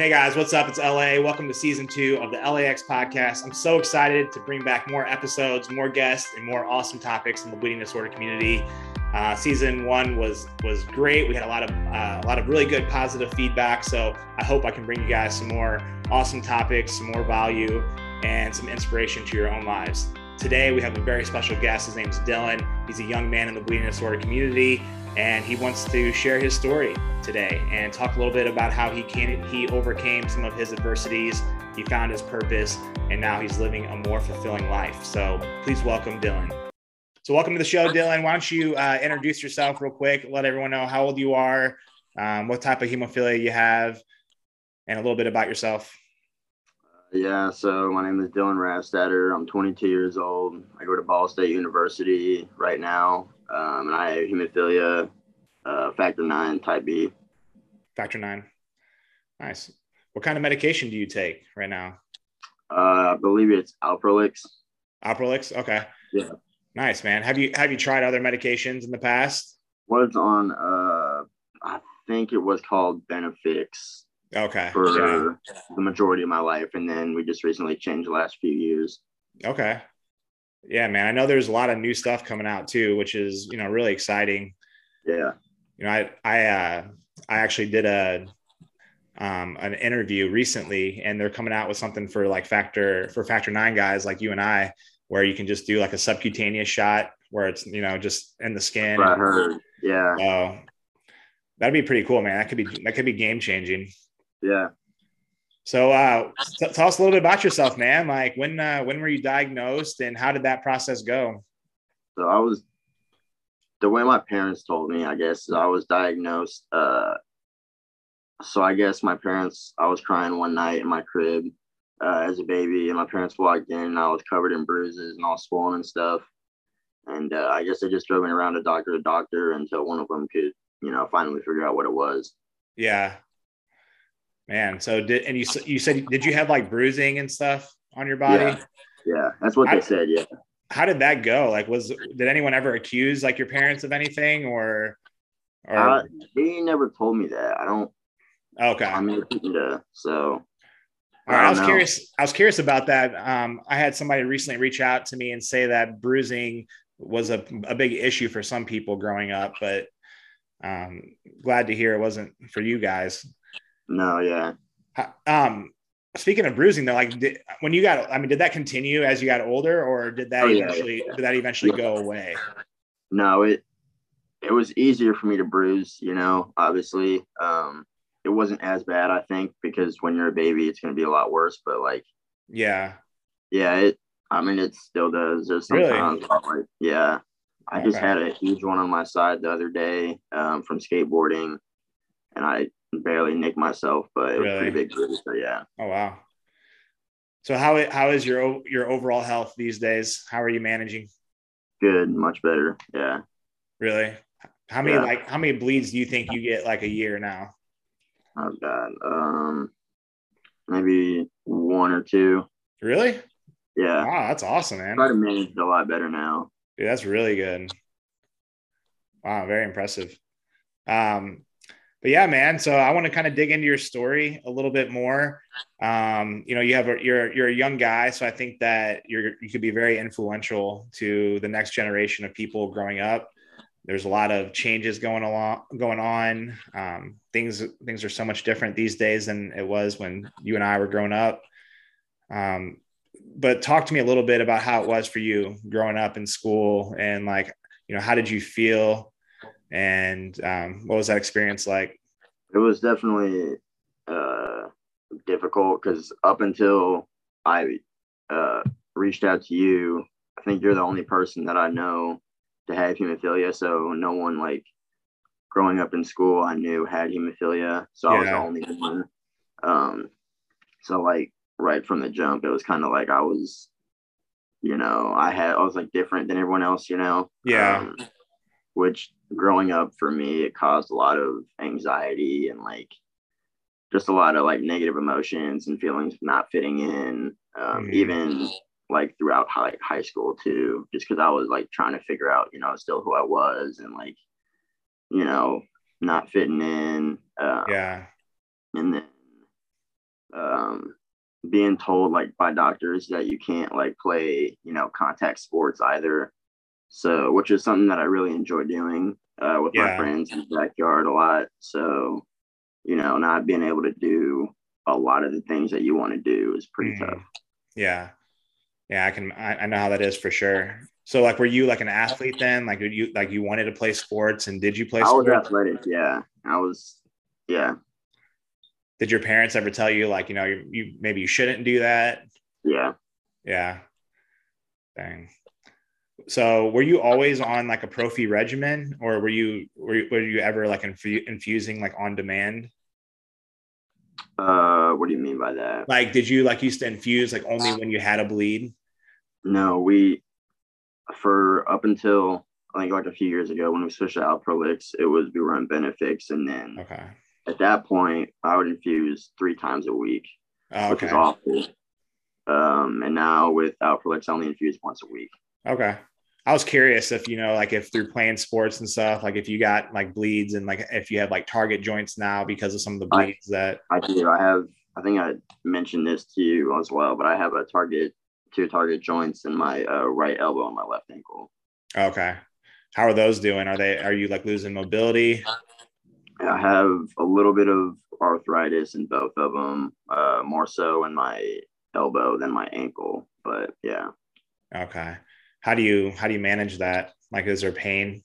Hey guys, what's up? It's LA. Welcome to season 2 of the LAX podcast. I'm so excited to bring back more episodes, more guests, and more awesome topics in the bleeding disorder community. Season 1 was great. We had a lot of really good positive feedback. So I hope I can bring you guys some more awesome topics, some more value, and some inspiration to your own lives. Today we have a very special guest. His name is Dylan. He's a young man in the bleeding disorder community, and he wants to share his story today and talk a little bit about how he overcame some of his adversities, he found his purpose, and now he's living a more fulfilling life. So please welcome Dylan. So welcome to the show, Dylan. Why don't you introduce yourself real quick, let everyone know how old you are, what type of hemophilia you have, and a little bit about yourself. Yeah, so my name is Dylan Rastetter. I'm 22 years old. I go to Ball State University right now. And I have hemophilia, factor 9, type B. Factor 9. Nice. What kind of medication do you take right now? I believe it's Alprolix. Alprolix? Okay. Yeah. Nice, man. Have you tried other medications in the past? Was on, I think it was called Benefix. Okay. For the majority of my life. And then we just recently changed the last few years. Okay. Yeah, man. I know there's a lot of new stuff coming out too, which is, you know, really exciting. Yeah. You know, I actually did an interview recently, and they're coming out with something for like factor 9 guys like you and I, where you can just do like a subcutaneous shot where it's, you know, just in the skin. That's what I heard. Yeah. So that'd be pretty cool, man. That could be game changing. Yeah. So tell us a little bit about yourself, man. Like when were you diagnosed, and how did that process go? So the way my parents told me, I guess, is I was diagnosed. So I guess I was crying one night in my crib as a baby, and my parents walked in, and I was covered in bruises and all swollen and stuff. And I guess they just drove me around to doctor until one of them could, you know, finally figure out what it was. Yeah. Man, so did you have like bruising and stuff on your body? Yeah, that's what they said. Yeah. How did that go? Like, did anyone ever accuse like your parents of anything, or they never told me that. I don't. Okay. I mean, so. All right, I was curious about that. I had somebody recently reach out to me and say that bruising was a big issue for some people growing up, but glad to hear it wasn't for you guys. No, yeah. Speaking of bruising, though, like did that continue as you got older, or did that eventually go away? No, it was easier for me to bruise. You know, obviously, it wasn't as bad, I think, because when you're a baby, it's going to be a lot worse. But like, yeah. It still does. There's sometimes, really? Yeah. I just had a huge one on my side the other day from skateboarding, and I barely nicked myself, but it was pretty big bruise. So yeah. Oh wow. So how is your overall health these days? How are you managing? Good, much better. Yeah. Really? How many bleeds do you think you get like a year now? Oh god, maybe 1 or 2. Really? Yeah. Wow, that's awesome, man. I try to manage it a lot better now. Dude, that's really good. Wow, very impressive. But yeah, man. So I want to kind of dig into your story a little bit more. You know, you're a young guy, so I think that you could be very influential to the next generation of people growing up. There's a lot of changes going on. Things are so much different these days than it was when you and I were growing up. But talk to me a little bit about how it was for you growing up in school, and like, you know, how did you feel? And what was that experience like? It was definitely difficult, because up until I reached out to you, I think you're the only person that I know to have hemophilia. So no one, like, growing up in school, I knew had hemophilia. So I was the only one. So like right from the jump, it was kind of like I was like different than everyone else, you know? Yeah. Which growing up for me, it caused a lot of anxiety and like just a lot of like negative emotions and feelings of not fitting in, even like throughout high school too, just because I was like trying to figure out, you know, still who I was, and like, you know, not fitting in. And then being told like by doctors that you can't like play, you know, contact sports either. So, which is something that I really enjoy doing with my friends in the backyard a lot. So, you know, not being able to do a lot of the things that you want to do is pretty tough. Yeah. Yeah. I know how that is for sure. So like, were you like an athlete then? Like, did you, like you wanted to play sports and did you play sports? I was athletic. Yeah. Yeah. Did your parents ever tell you like, you know, you maybe you shouldn't do that? Yeah. Yeah. Dang. So were you always on like a pro-fee regimen, or were you ever like infusing like on demand? What do you mean by that? Like, did you like used to infuse like only when you had a bleed? No, up until I think like a few years ago when we switched to Alprolix, we were on Benefix, and then at that point I would infuse 3 times a week, which is awful. And now with Alprolix, I only infuse once a week. Okay. I was curious if, you know, like if through playing sports and stuff, like if you got like bleeds and like if you have like target joints now because of some of the bleeds I do. I think I mentioned this to you as well, but I have a two target joints in my right elbow and my left ankle. Okay. How are those doing? Are you like losing mobility? I have a little bit of arthritis in both of them, more so in my elbow than my ankle, but yeah. Okay. How do you manage that? Like, is there pain?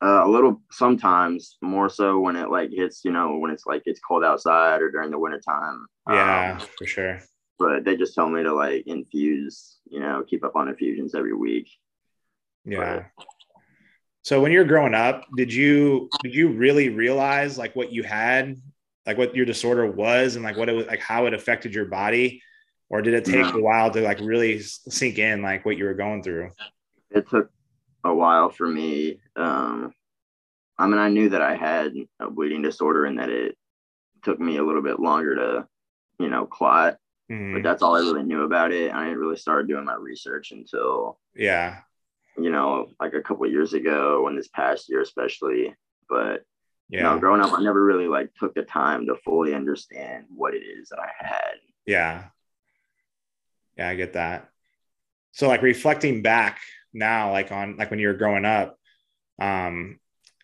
A little, sometimes more so when it like hits, you know, when it's like, it's cold outside or during the winter time. Yeah, for sure. But they just tell me to like infuse, you know, keep up on infusions every week. Yeah. But, so when you were growing up, did you really realize like what you had, like what your disorder was and like what it was, like how it affected your body? Or did it take a while to like really sink in, like what you were going through? It took a while for me. I mean, I knew that I had a bleeding disorder and that it took me a little bit longer to, you know, clot, but that's all I really knew about it. I didn't really start doing my research until, you know, like a couple of years ago and this past year, especially, but you know, growing up, I never really like took the time to fully understand what it is that I had. Yeah, I get that. So like reflecting back now, like on like when you were growing up, are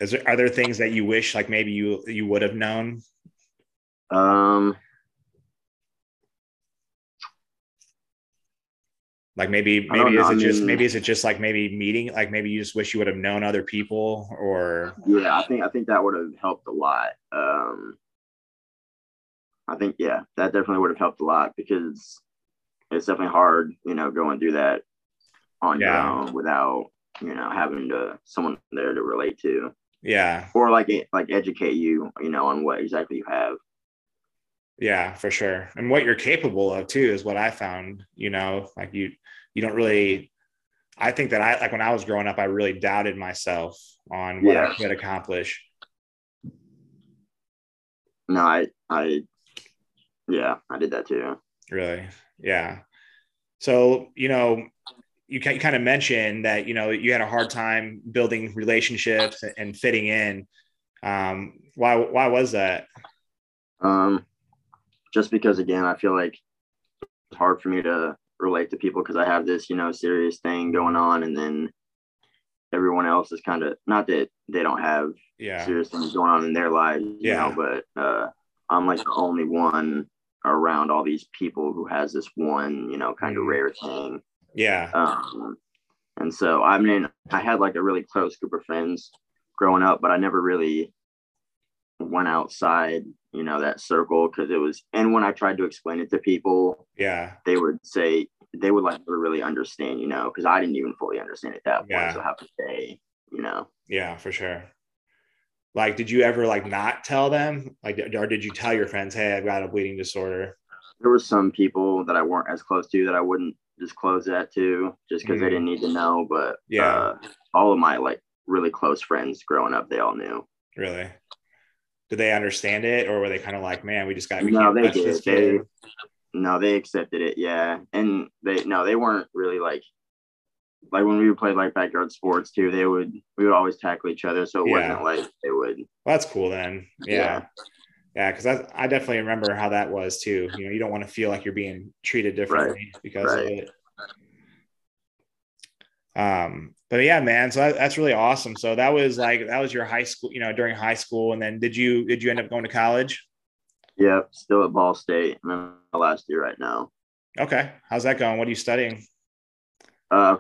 there things that you wish like maybe you would have known? Like maybe is it just like maybe meeting, like maybe you just wish you would have known other people or I think that would have helped a lot. I think that definitely would have helped a lot because it's definitely hard, you know, going through that on your own without, you know, having someone there to relate to. Yeah. Or like educate you, you know, on what exactly you have. Yeah, for sure. And what you're capable of too, is what I found, you know, like you don't really, I think that I, like when I was growing up, I really doubted myself on what I could accomplish. No, I did that too. Really? Yeah. So, you know, you kind of mentioned that, you know, you had a hard time building relationships and fitting in. Why was that? Just because, again, I feel like it's hard for me to relate to people because I have this, you know, serious thing going on. And then everyone else is kind of, not that they don't have serious things going on in their lives, you know, but I'm like the only one around all these people who has this one, you know, kind of rare thing. Yeah. And so, I mean, I had like a really close group of friends growing up, but I never really went outside, you know, that circle because it was, and when I tried to explain it to people, they would say, they would like to really understand, you know, because I didn't even fully understand at that point. So I have to say, you know. Yeah, for sure. Like, did you ever like not tell them, like, or did you tell your friends, hey, I've got a bleeding disorder? There were some people that I weren't as close to that I wouldn't disclose that to just because they didn't need to know. But all of my like really close friends growing up, they all knew. Really? Did they understand it, or were they kind of like, man, we just got, they accepted it. Yeah. And they weren't really like when we would play like backyard sports too, we would always tackle each other. So it wasn't like they would. Well, that's cool then. Yeah. Yeah, because I definitely remember how that was too. You know, you don't want to feel like you're being treated differently because of it. But yeah, man, so that's really awesome. So that was your high school, you know, during high school. And then did you end up going to college? Yeah, still at Ball State. And then my last year right now. Okay. How's that going? What are you studying? I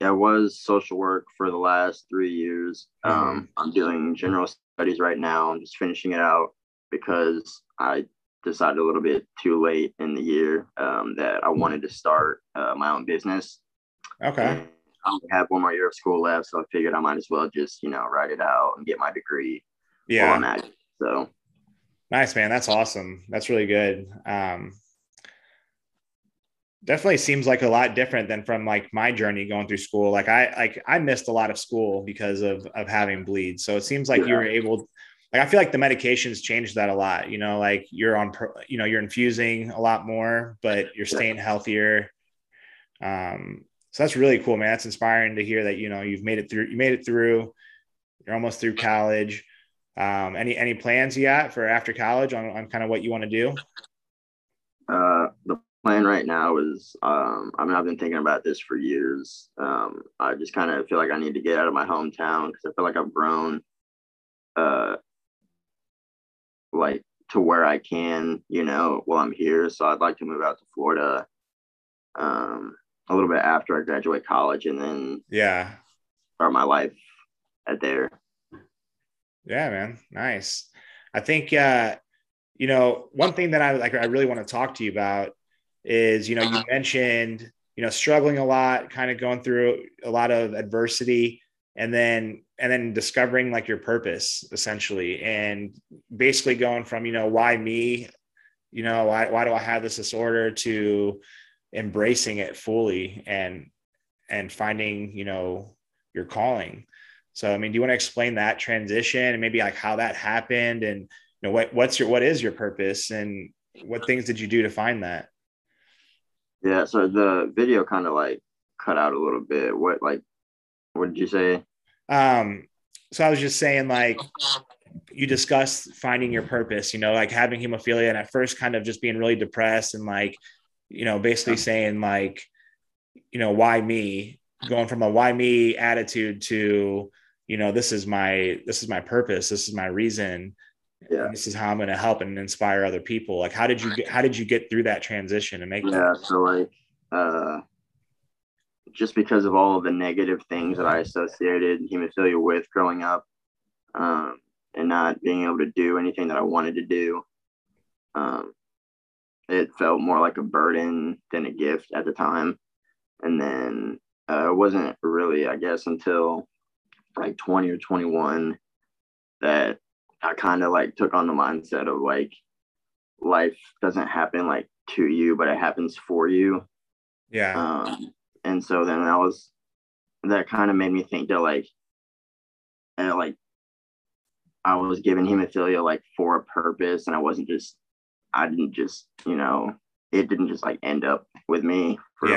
was social work for the last 3 years. I'm doing general studies right now. I'm just finishing it out because I decided a little bit too late in the year that I wanted to start my own business. Okay. And I have one more year of school left, so I figured I might as well just, you know, write it out and get my degree. Yeah. While I'm at it, so. Nice, man. That's awesome. That's really good. Definitely seems like a lot different than from like my journey going through school. Like I missed a lot of school because of having bleeds. So it seems like you were able, like, I feel like the medications changed that a lot, you know, like you're infusing a lot more, but you're staying healthier. So that's really cool, man. That's inspiring to hear that, you know, you made it through, you're almost through college. Any plans you got for after college on kind of what you want to do? The plan right now is, I've been thinking about this for years. I just kind of feel like I need to get out of my hometown because I feel like I've grown, like to where I can, you know, while I'm here. So I'd like to move out to Florida, a little bit after I graduate college and then start my life at there. Yeah, man. Nice. I think, you know, one thing that I really want to talk to you about is, you know, you mentioned, you know, struggling a lot, kind of going through a lot of adversity and then discovering like your purpose essentially, and basically going from, you know, why me, you know, why do I have this disorder to embracing it fully and finding, you know, your calling. So, I mean, do you want to explain that transition and maybe like how that happened and, you know, what is your purpose and what things did you do to find that? Yeah. So the video kind of like cut out a little bit. What did you say? So I was just saying, like, you discussed finding your purpose, you know, like having hemophilia and at first kind of just being really depressed and like, you know, basically saying like, you know, why me, going from a why me attitude to, you know, this is my purpose. This is my reason. Yeah. This is how I'm going to help and inspire other people. Like, how did you get through that transition and make that? Yeah, so like, just because of all of the negative things that I associated hemophilia with growing up, and not being able to do anything that I wanted to do, it felt more like a burden than a gift at the time. And then it wasn't really, I guess, until like 20 or 21 that I kind of like took on the mindset of like, life doesn't happen like to you, but it happens for you. Yeah. And so then that kind of made me think that like I was given hemophilia like for a purpose, and I didn't just, you know, it didn't just like end up with me for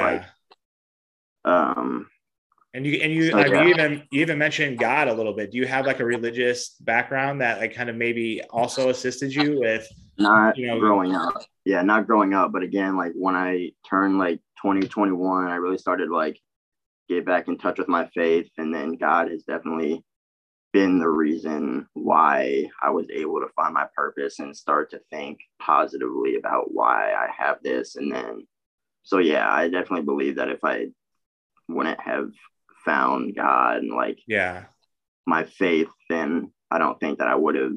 You even mentioned God a little bit. Do you have like a religious background that like kind of maybe also assisted you with not, you know, growing up? Yeah. Not growing up. But again, like when I turned like 2021, I really started to like get back in touch with my faith. And then God has definitely been the reason why I was able to find my purpose and start to think positively about why I have this. And then, so yeah, I definitely believe that if I wouldn't have found God and like my faith, then I don't think that I would have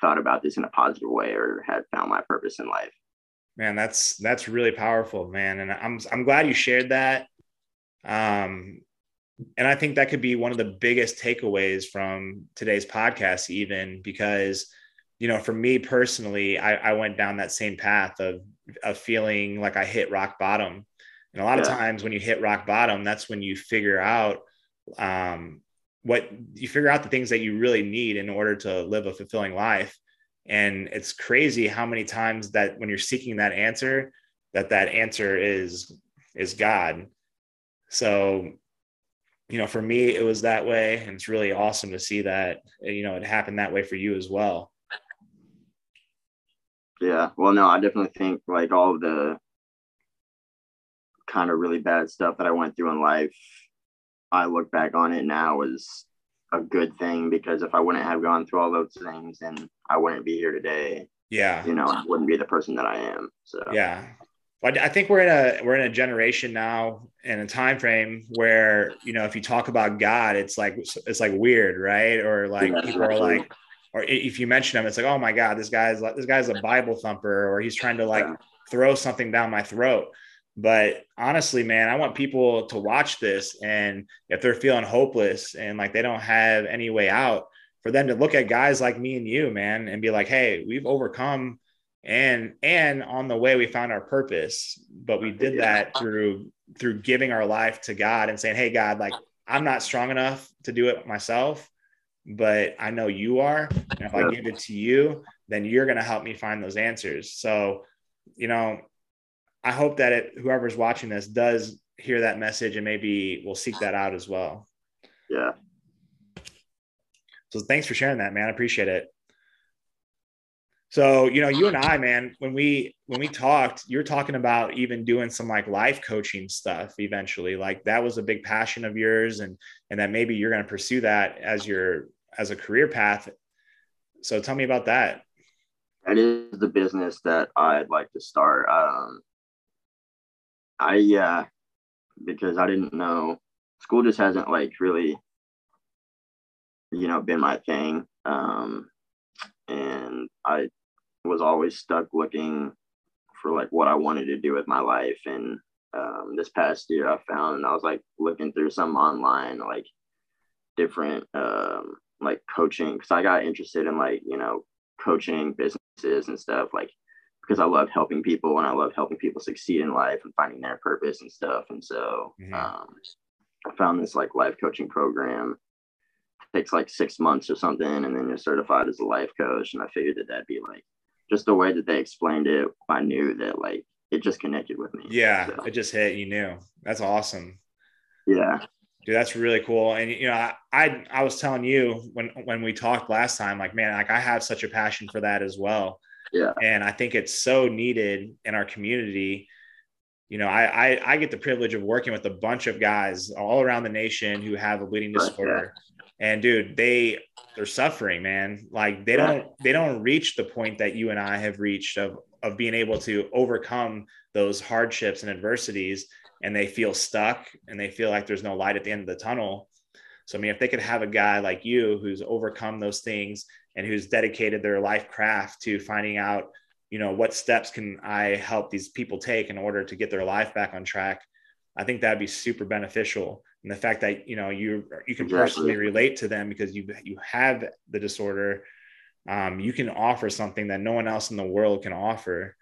thought about this in a positive way or had found my purpose in life. Man, that's really powerful, man. And I'm glad you shared that. And I think that could be one of the biggest takeaways from today's podcast, even because, you know, for me personally, I went down that same path of feeling like I hit rock bottom. And a lot of times when you hit rock bottom, that's when you figure out the things that you really need in order to live a fulfilling life. And it's crazy how many times that when you're seeking that answer, that answer is God. So, you know, for me, it was that way. And it's really awesome to see that, you know, it happened that way for you as well. Yeah. Well, no, I definitely think like all the kind of really bad stuff that I went through in life, I look back on it now as a good thing, because if I wouldn't have gone through all those things, then I wouldn't be here today. Yeah. You know, I wouldn't be the person that I am. So yeah. I think we're in a generation now and a time frame where, you know, if you talk about God, it's like weird, right? Or like, yeah, people are like, or if you mention him, it's like, oh my God, this guy's a Bible thumper, or he's trying to like throw something down my throat. But honestly, man, I want people to watch this, and if they're feeling hopeless and like they don't have any way out, for them to look at guys like me and you, man, and be like, hey, we've overcome. And on the way, we found our purpose, but we did that through giving our life to God and saying, hey, God, like, I'm not strong enough to do it myself, but I know you are. And if I give it to you, then you're going to help me find those answers. So, you know, I hope that whoever's watching this does hear that message and maybe will seek that out as well. Yeah. So thanks for sharing that, man. I appreciate it. So, you know, you and I, man, when we talked, you're talking about even doing some like life coaching stuff eventually, like that was a big passion of yours, and that maybe you're going to pursue that as a career path. So tell me about that. That is the business that I'd like to start. Because I didn't know, school just hasn't like really, you know, been my thing. And I was always stuck looking for like what I wanted to do with my life. And this past year I found, and I was like looking through some online, like different like coaching, because I got interested in like, you know, coaching businesses and stuff, like because I love helping people and I love helping people succeed in life and finding their purpose and stuff. And so I found this like life coaching program. Takes like 6 months or something, and then you're certified as a life coach. And I figured that that'd be like, just the way that they explained it, I knew that like it just connected with me. Yeah, so it just hit. You knew. That's awesome. Yeah, dude, that's really cool. And you know, I was telling you when we talked last time, like, man, like I have such a passion for that as well. Yeah, and I think it's so needed in our community. You know, I get the privilege of working with a bunch of guys all around the nation who have a bleeding disorder. Yeah. And dude, they're suffering, man. Like they don't reach the point that you and I have reached of being able to overcome those hardships and adversities, and they feel stuck and they feel like there's no light at the end of the tunnel. So, I mean, if they could have a guy like you who's overcome those things and who's dedicated their life craft to finding out, you know, what steps can I help these people take in order to get their life back on track, I think that'd be super beneficial. And the fact that, you know, you can personally relate to them because you have the disorder, you can offer something that no one else in the world can offer.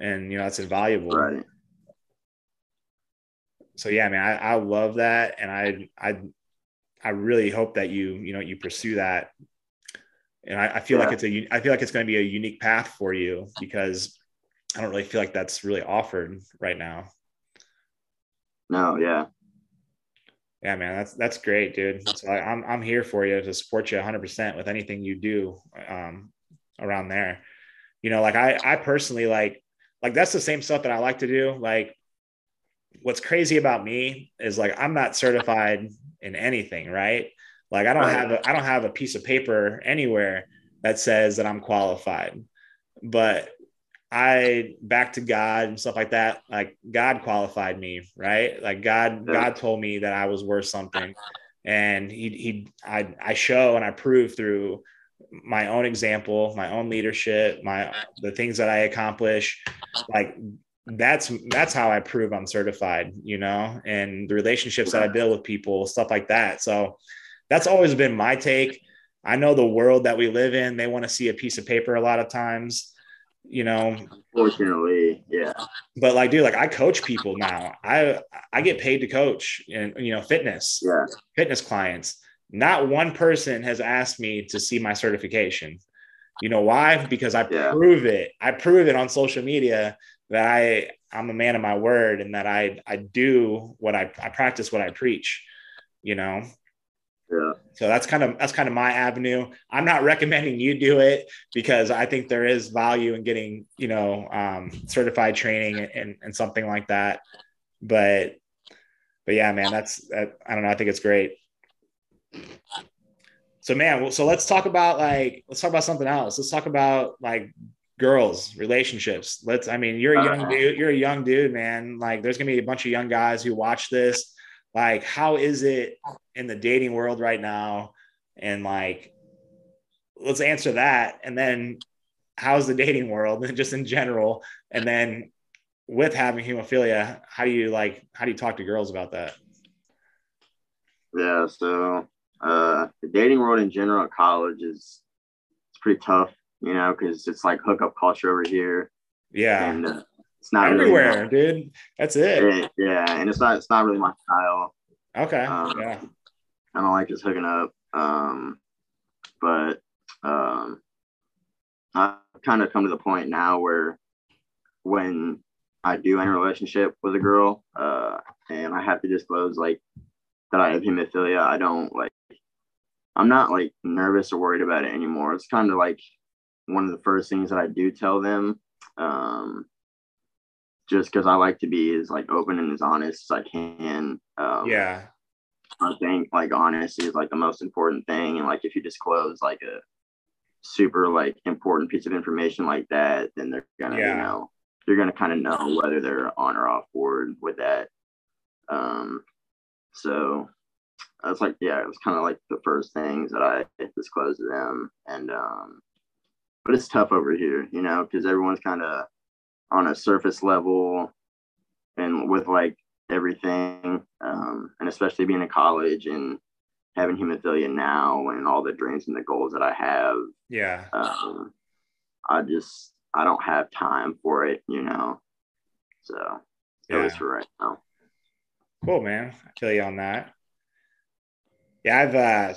And, you know, that's invaluable. Right. So, yeah, man, I love that. And I really hope that you pursue that. And I feel like it's going to be a unique path for you, because I don't really feel like that's really offered right now. No. Yeah. Yeah, man, that's great, dude. So I'm here for you to support you 100% with anything you do around there. You know, like I personally like that's the same stuff that I like to do. Like what's crazy about me is like, I'm not certified in anything, right? Like I don't have a piece of paper anywhere that says that I'm qualified, but back to God and stuff like that. Like God qualified me, right? Like God told me that I was worth something, and I show and I prove through my own example, my own leadership, the things that I accomplish. Like that's how I prove I'm certified, you know, and the relationships that I build with people, stuff like that. So that's always been my take. I know the world that we live in, they want to see a piece of paper a lot of times. You know, fortunately, yeah. But like, dude, like I coach people now. I get paid to coach, and you know, fitness clients. Not one person has asked me to see my certification. You know why? Because I prove it. I prove it on social media that I'm a man of my word, and that I do what I practice what I preach. You know, Yeah. So that's kind of my avenue. I'm not recommending you do it because I think there is value in getting, certified training and something like that. But yeah, man, I don't know. I think it's great. So man, so let's talk about something else. Let's talk about like girls, relationships. You're a young dude, man. Like there's gonna be a bunch of young guys who watch this. Like, how is it in the dating world right now? And like, let's answer that. And then how's the dating world just in general? And then with having hemophilia, how do you talk to girls about that? Yeah. So, the dating world in general at college it's pretty tough, cause it's like hookup culture over here. Yeah. And, it's not everywhere, really dude. That's it. Yeah, and it's not really my style. Okay. Yeah. I don't like just hooking up. But I've kind of come to the point now where when I do enter a relationship with a girl, and I have to disclose like that I have hemophilia, I'm not like nervous or worried about it anymore. It's kind of like one of the first things that I do tell them. Just because I like to be as like open and as honest as I can. Yeah. I think like honesty is like the most important thing. And like, if you disclose like a super like important piece of information like that, then they're going to, you're going to kind of know whether they're on or off board with that. So that's like, yeah, it was kind of like the first things that I disclosed to them. And, but it's tough over here, cause everyone's kind of on a surface level and with like everything, and especially being in college and having hemophilia now and all the dreams and the goals that I have. Yeah. I don't have time for it, so yeah. At least for right now. Cool, man. I feel you on that. Yeah. I've,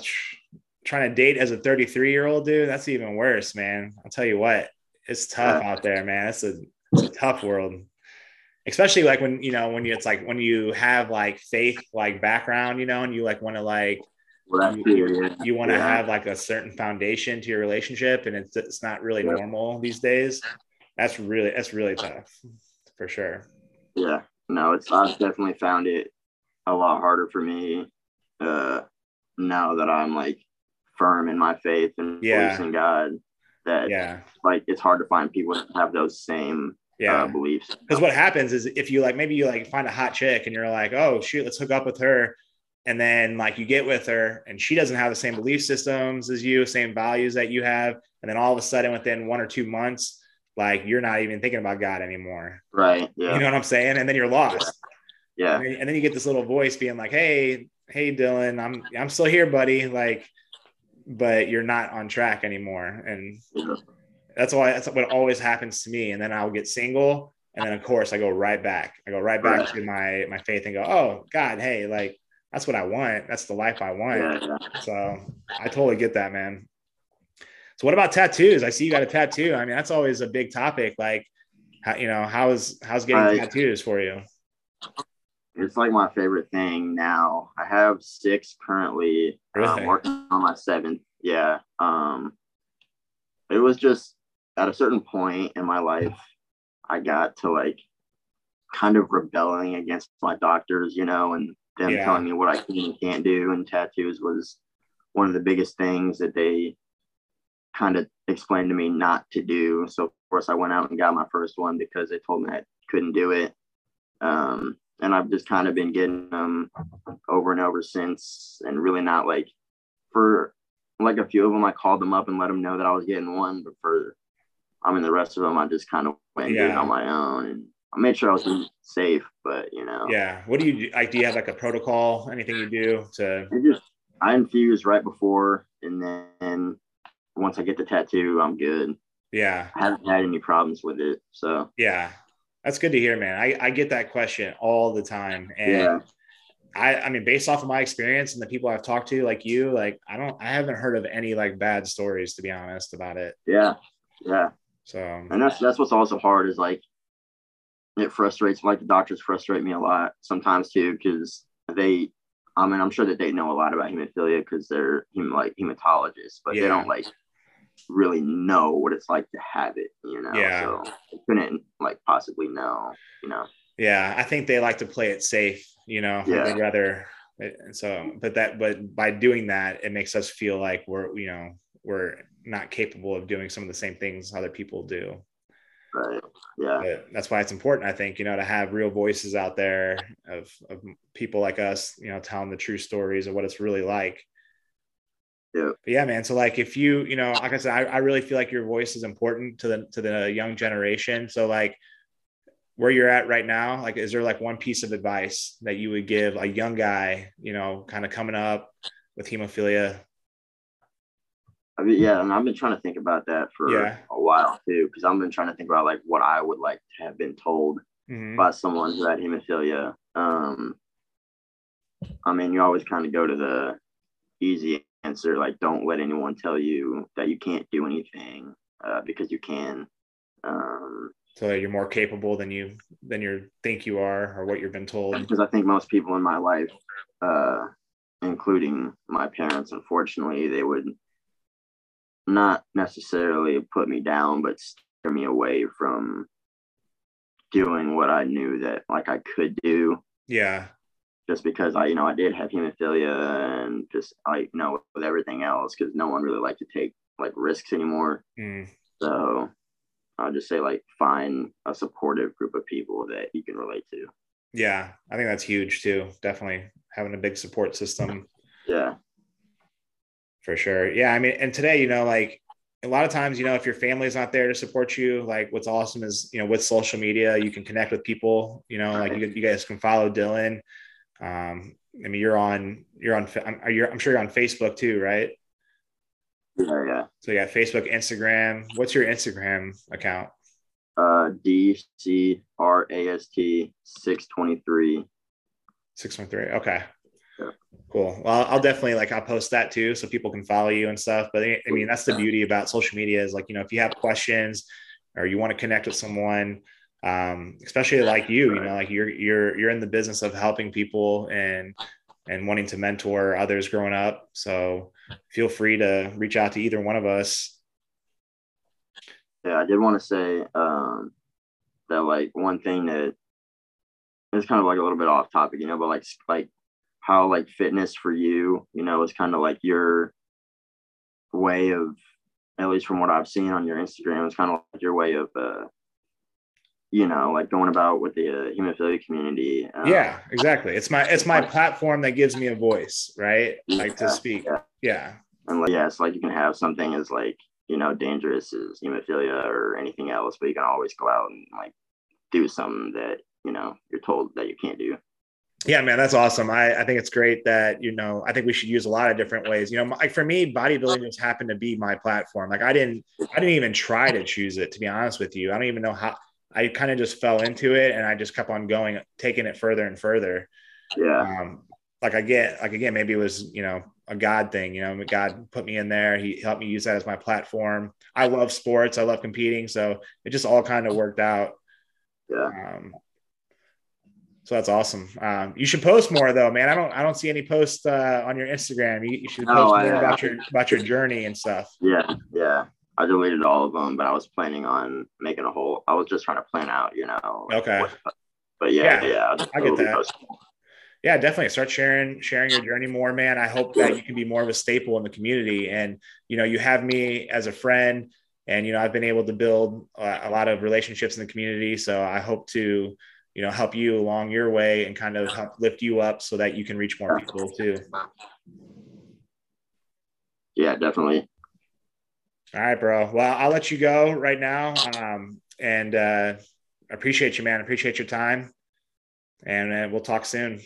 trying to date as a 33-year-old dude. That's even worse, man. I'll tell you what, it's tough out there, man. It's a tough world, especially like when, when you have like faith, like background, and you like want to have like a certain foundation to your relationship, and it's not really normal these days. That's really tough for sure. Yeah, no, I've definitely found it a lot harder for me now that I'm like firm in my faith and beliefs in God. It's hard to find people that have those same beliefs. Because what happens is if you like, maybe you like find a hot chick and you're like, oh shoot, let's hook up with her. And then like you get with her and she doesn't have the same belief systems as you, same values that you have. And then all of a sudden within 1 or 2 months, like you're not even thinking about God anymore. Right. Yeah. You know what I'm saying? And then you're lost. Yeah. And then you get this little voice being like, Hey Dylan, I'm still here, buddy. Like, but you're not on track anymore. And that's what always happens to me. And then I'll get single. And then of course I go right back to my faith and go, oh God, hey, like that's what I want. That's the life I want. Yeah. So I totally get that, man. So what about tattoos? I see you got a tattoo. I mean, that's always a big topic. Like, how's getting tattoos for you? It's like my favorite thing now. I have 6 currently. Really? I'm working on my 7th. Yeah. It was just at a certain point in my life, I got to like kind of rebelling against my doctors, and them telling me what I can and can't do. And tattoos was one of the biggest things that they kind of explained to me not to do. So of course I went out and got my first one because they told me I couldn't do it. And I've just kind of been getting them over and over since, and really not like for like a few of them, I called them up and let them know that I was getting one, but the rest of them, I just kind of went and did it on my own, and I made sure I was safe, but. Yeah. What do you do? Like, do you have like a protocol, anything you do to? I infuse right before. And then once I get the tattoo, I'm good. Yeah. I haven't had any problems with it. So yeah. That's good to hear, man. I get that question all the time. And I mean, based off of my experience and the people I've talked to, like you, like, I haven't heard of any like bad stories, to be honest, about it. Yeah. Yeah. So, and that's what's also hard is like, it frustrates, like the doctors frustrate me a lot sometimes too, because they And I'm sure that they know a lot about hemophilia because they're hematologists, but they don't really know what it's like to have it, so they couldn't possibly know, I think they like to play it safe, they'd rather. And so, but by doing that, it makes us feel like we're not capable of doing some of the same things other people do. Right. Yeah. But that's why it's important, I think, to have real voices out there of people like us, telling the true stories of what it's really like. Yeah. But yeah, man. So if you, like I said, I really feel like your voice is important to the young generation. So where you're at right now, is there one piece of advice that you would give a young guy, kind of coming up with hemophilia? I mean, yeah. And I've been trying to think about that for a while too, because I've been trying to think about what I would like to have been told by someone who had hemophilia. I mean, you always kind of go to the easy answer, don't let anyone tell you that you can't do anything because you can. So you're more capable than you think you are, or what you've been told. Because I think most people in my life, including my parents, unfortunately, they would not necessarily put me down, but steer me away from doing what I knew that I could do. Yeah. Just because I did have hemophilia, and just with everything else, because no one really liked to take risks anymore. So I'll just say find a supportive group of people that you can relate to. Yeah. I think that's huge too. Definitely having a big support system. Yeah. For sure. Yeah. I mean, and today, a lot of times, if your family's not there to support you, what's awesome is, with social media, you can connect with people, right. You guys can follow Dylan. I mean, I'm sure you're on Facebook too, right? Yeah. So yeah, Facebook, Instagram. What's your Instagram account? DCRAST 623. 613. Okay. Yeah. Cool. Well, I'll definitely I'll post that too, so people can follow you and stuff. But I mean, that's the beauty about social media is if you have questions or you want to connect with someone, especially you're in the business of helping people and wanting to mentor others growing up. So feel free to reach out to either one of us. Yeah, I did want to say that one thing that is kind of a little bit off topic, but how fitness for you, is kind of your way of, at least from what I've seen on your Instagram, it's kind of your way of, going about with the hemophilia community. Yeah, exactly. It's my platform that gives me a voice, right? To speak. Yeah. Yeah. And you can have something as dangerous as hemophilia or anything else, but you can always go out and do something that, you're told that you can't do. Yeah, man, that's awesome. I think it's great that, I think we should use a lot of different ways. For me, bodybuilding just happened to be my platform. I didn't even try to choose it, to be honest with you. I don't even know how. I kind of just fell into it, and I just kept on going, taking it further and further. Yeah. Again, maybe it was, a God thing, God put me in there. He helped me use that as my platform. I love sports. I love competing. So it just all kind of worked out. Yeah. So that's awesome. You should post more though, man. I don't see any posts on your Instagram. You should post more about your journey and stuff. Yeah. Yeah. I deleted all of them, but I was planning on making I was just trying to plan out, Okay. But yeah I get that. Yeah, definitely. Start sharing your journey more, man. I hope that you can be more of a staple in the community. And, you have me as a friend, and, I've been able to build a lot of relationships in the community. So I hope to, help you along your way and kind of help lift you up so that you can reach more people too. Yeah, definitely. All right, bro. Well, I'll let you go right now. And I appreciate you, man. I appreciate your time. And we'll talk soon.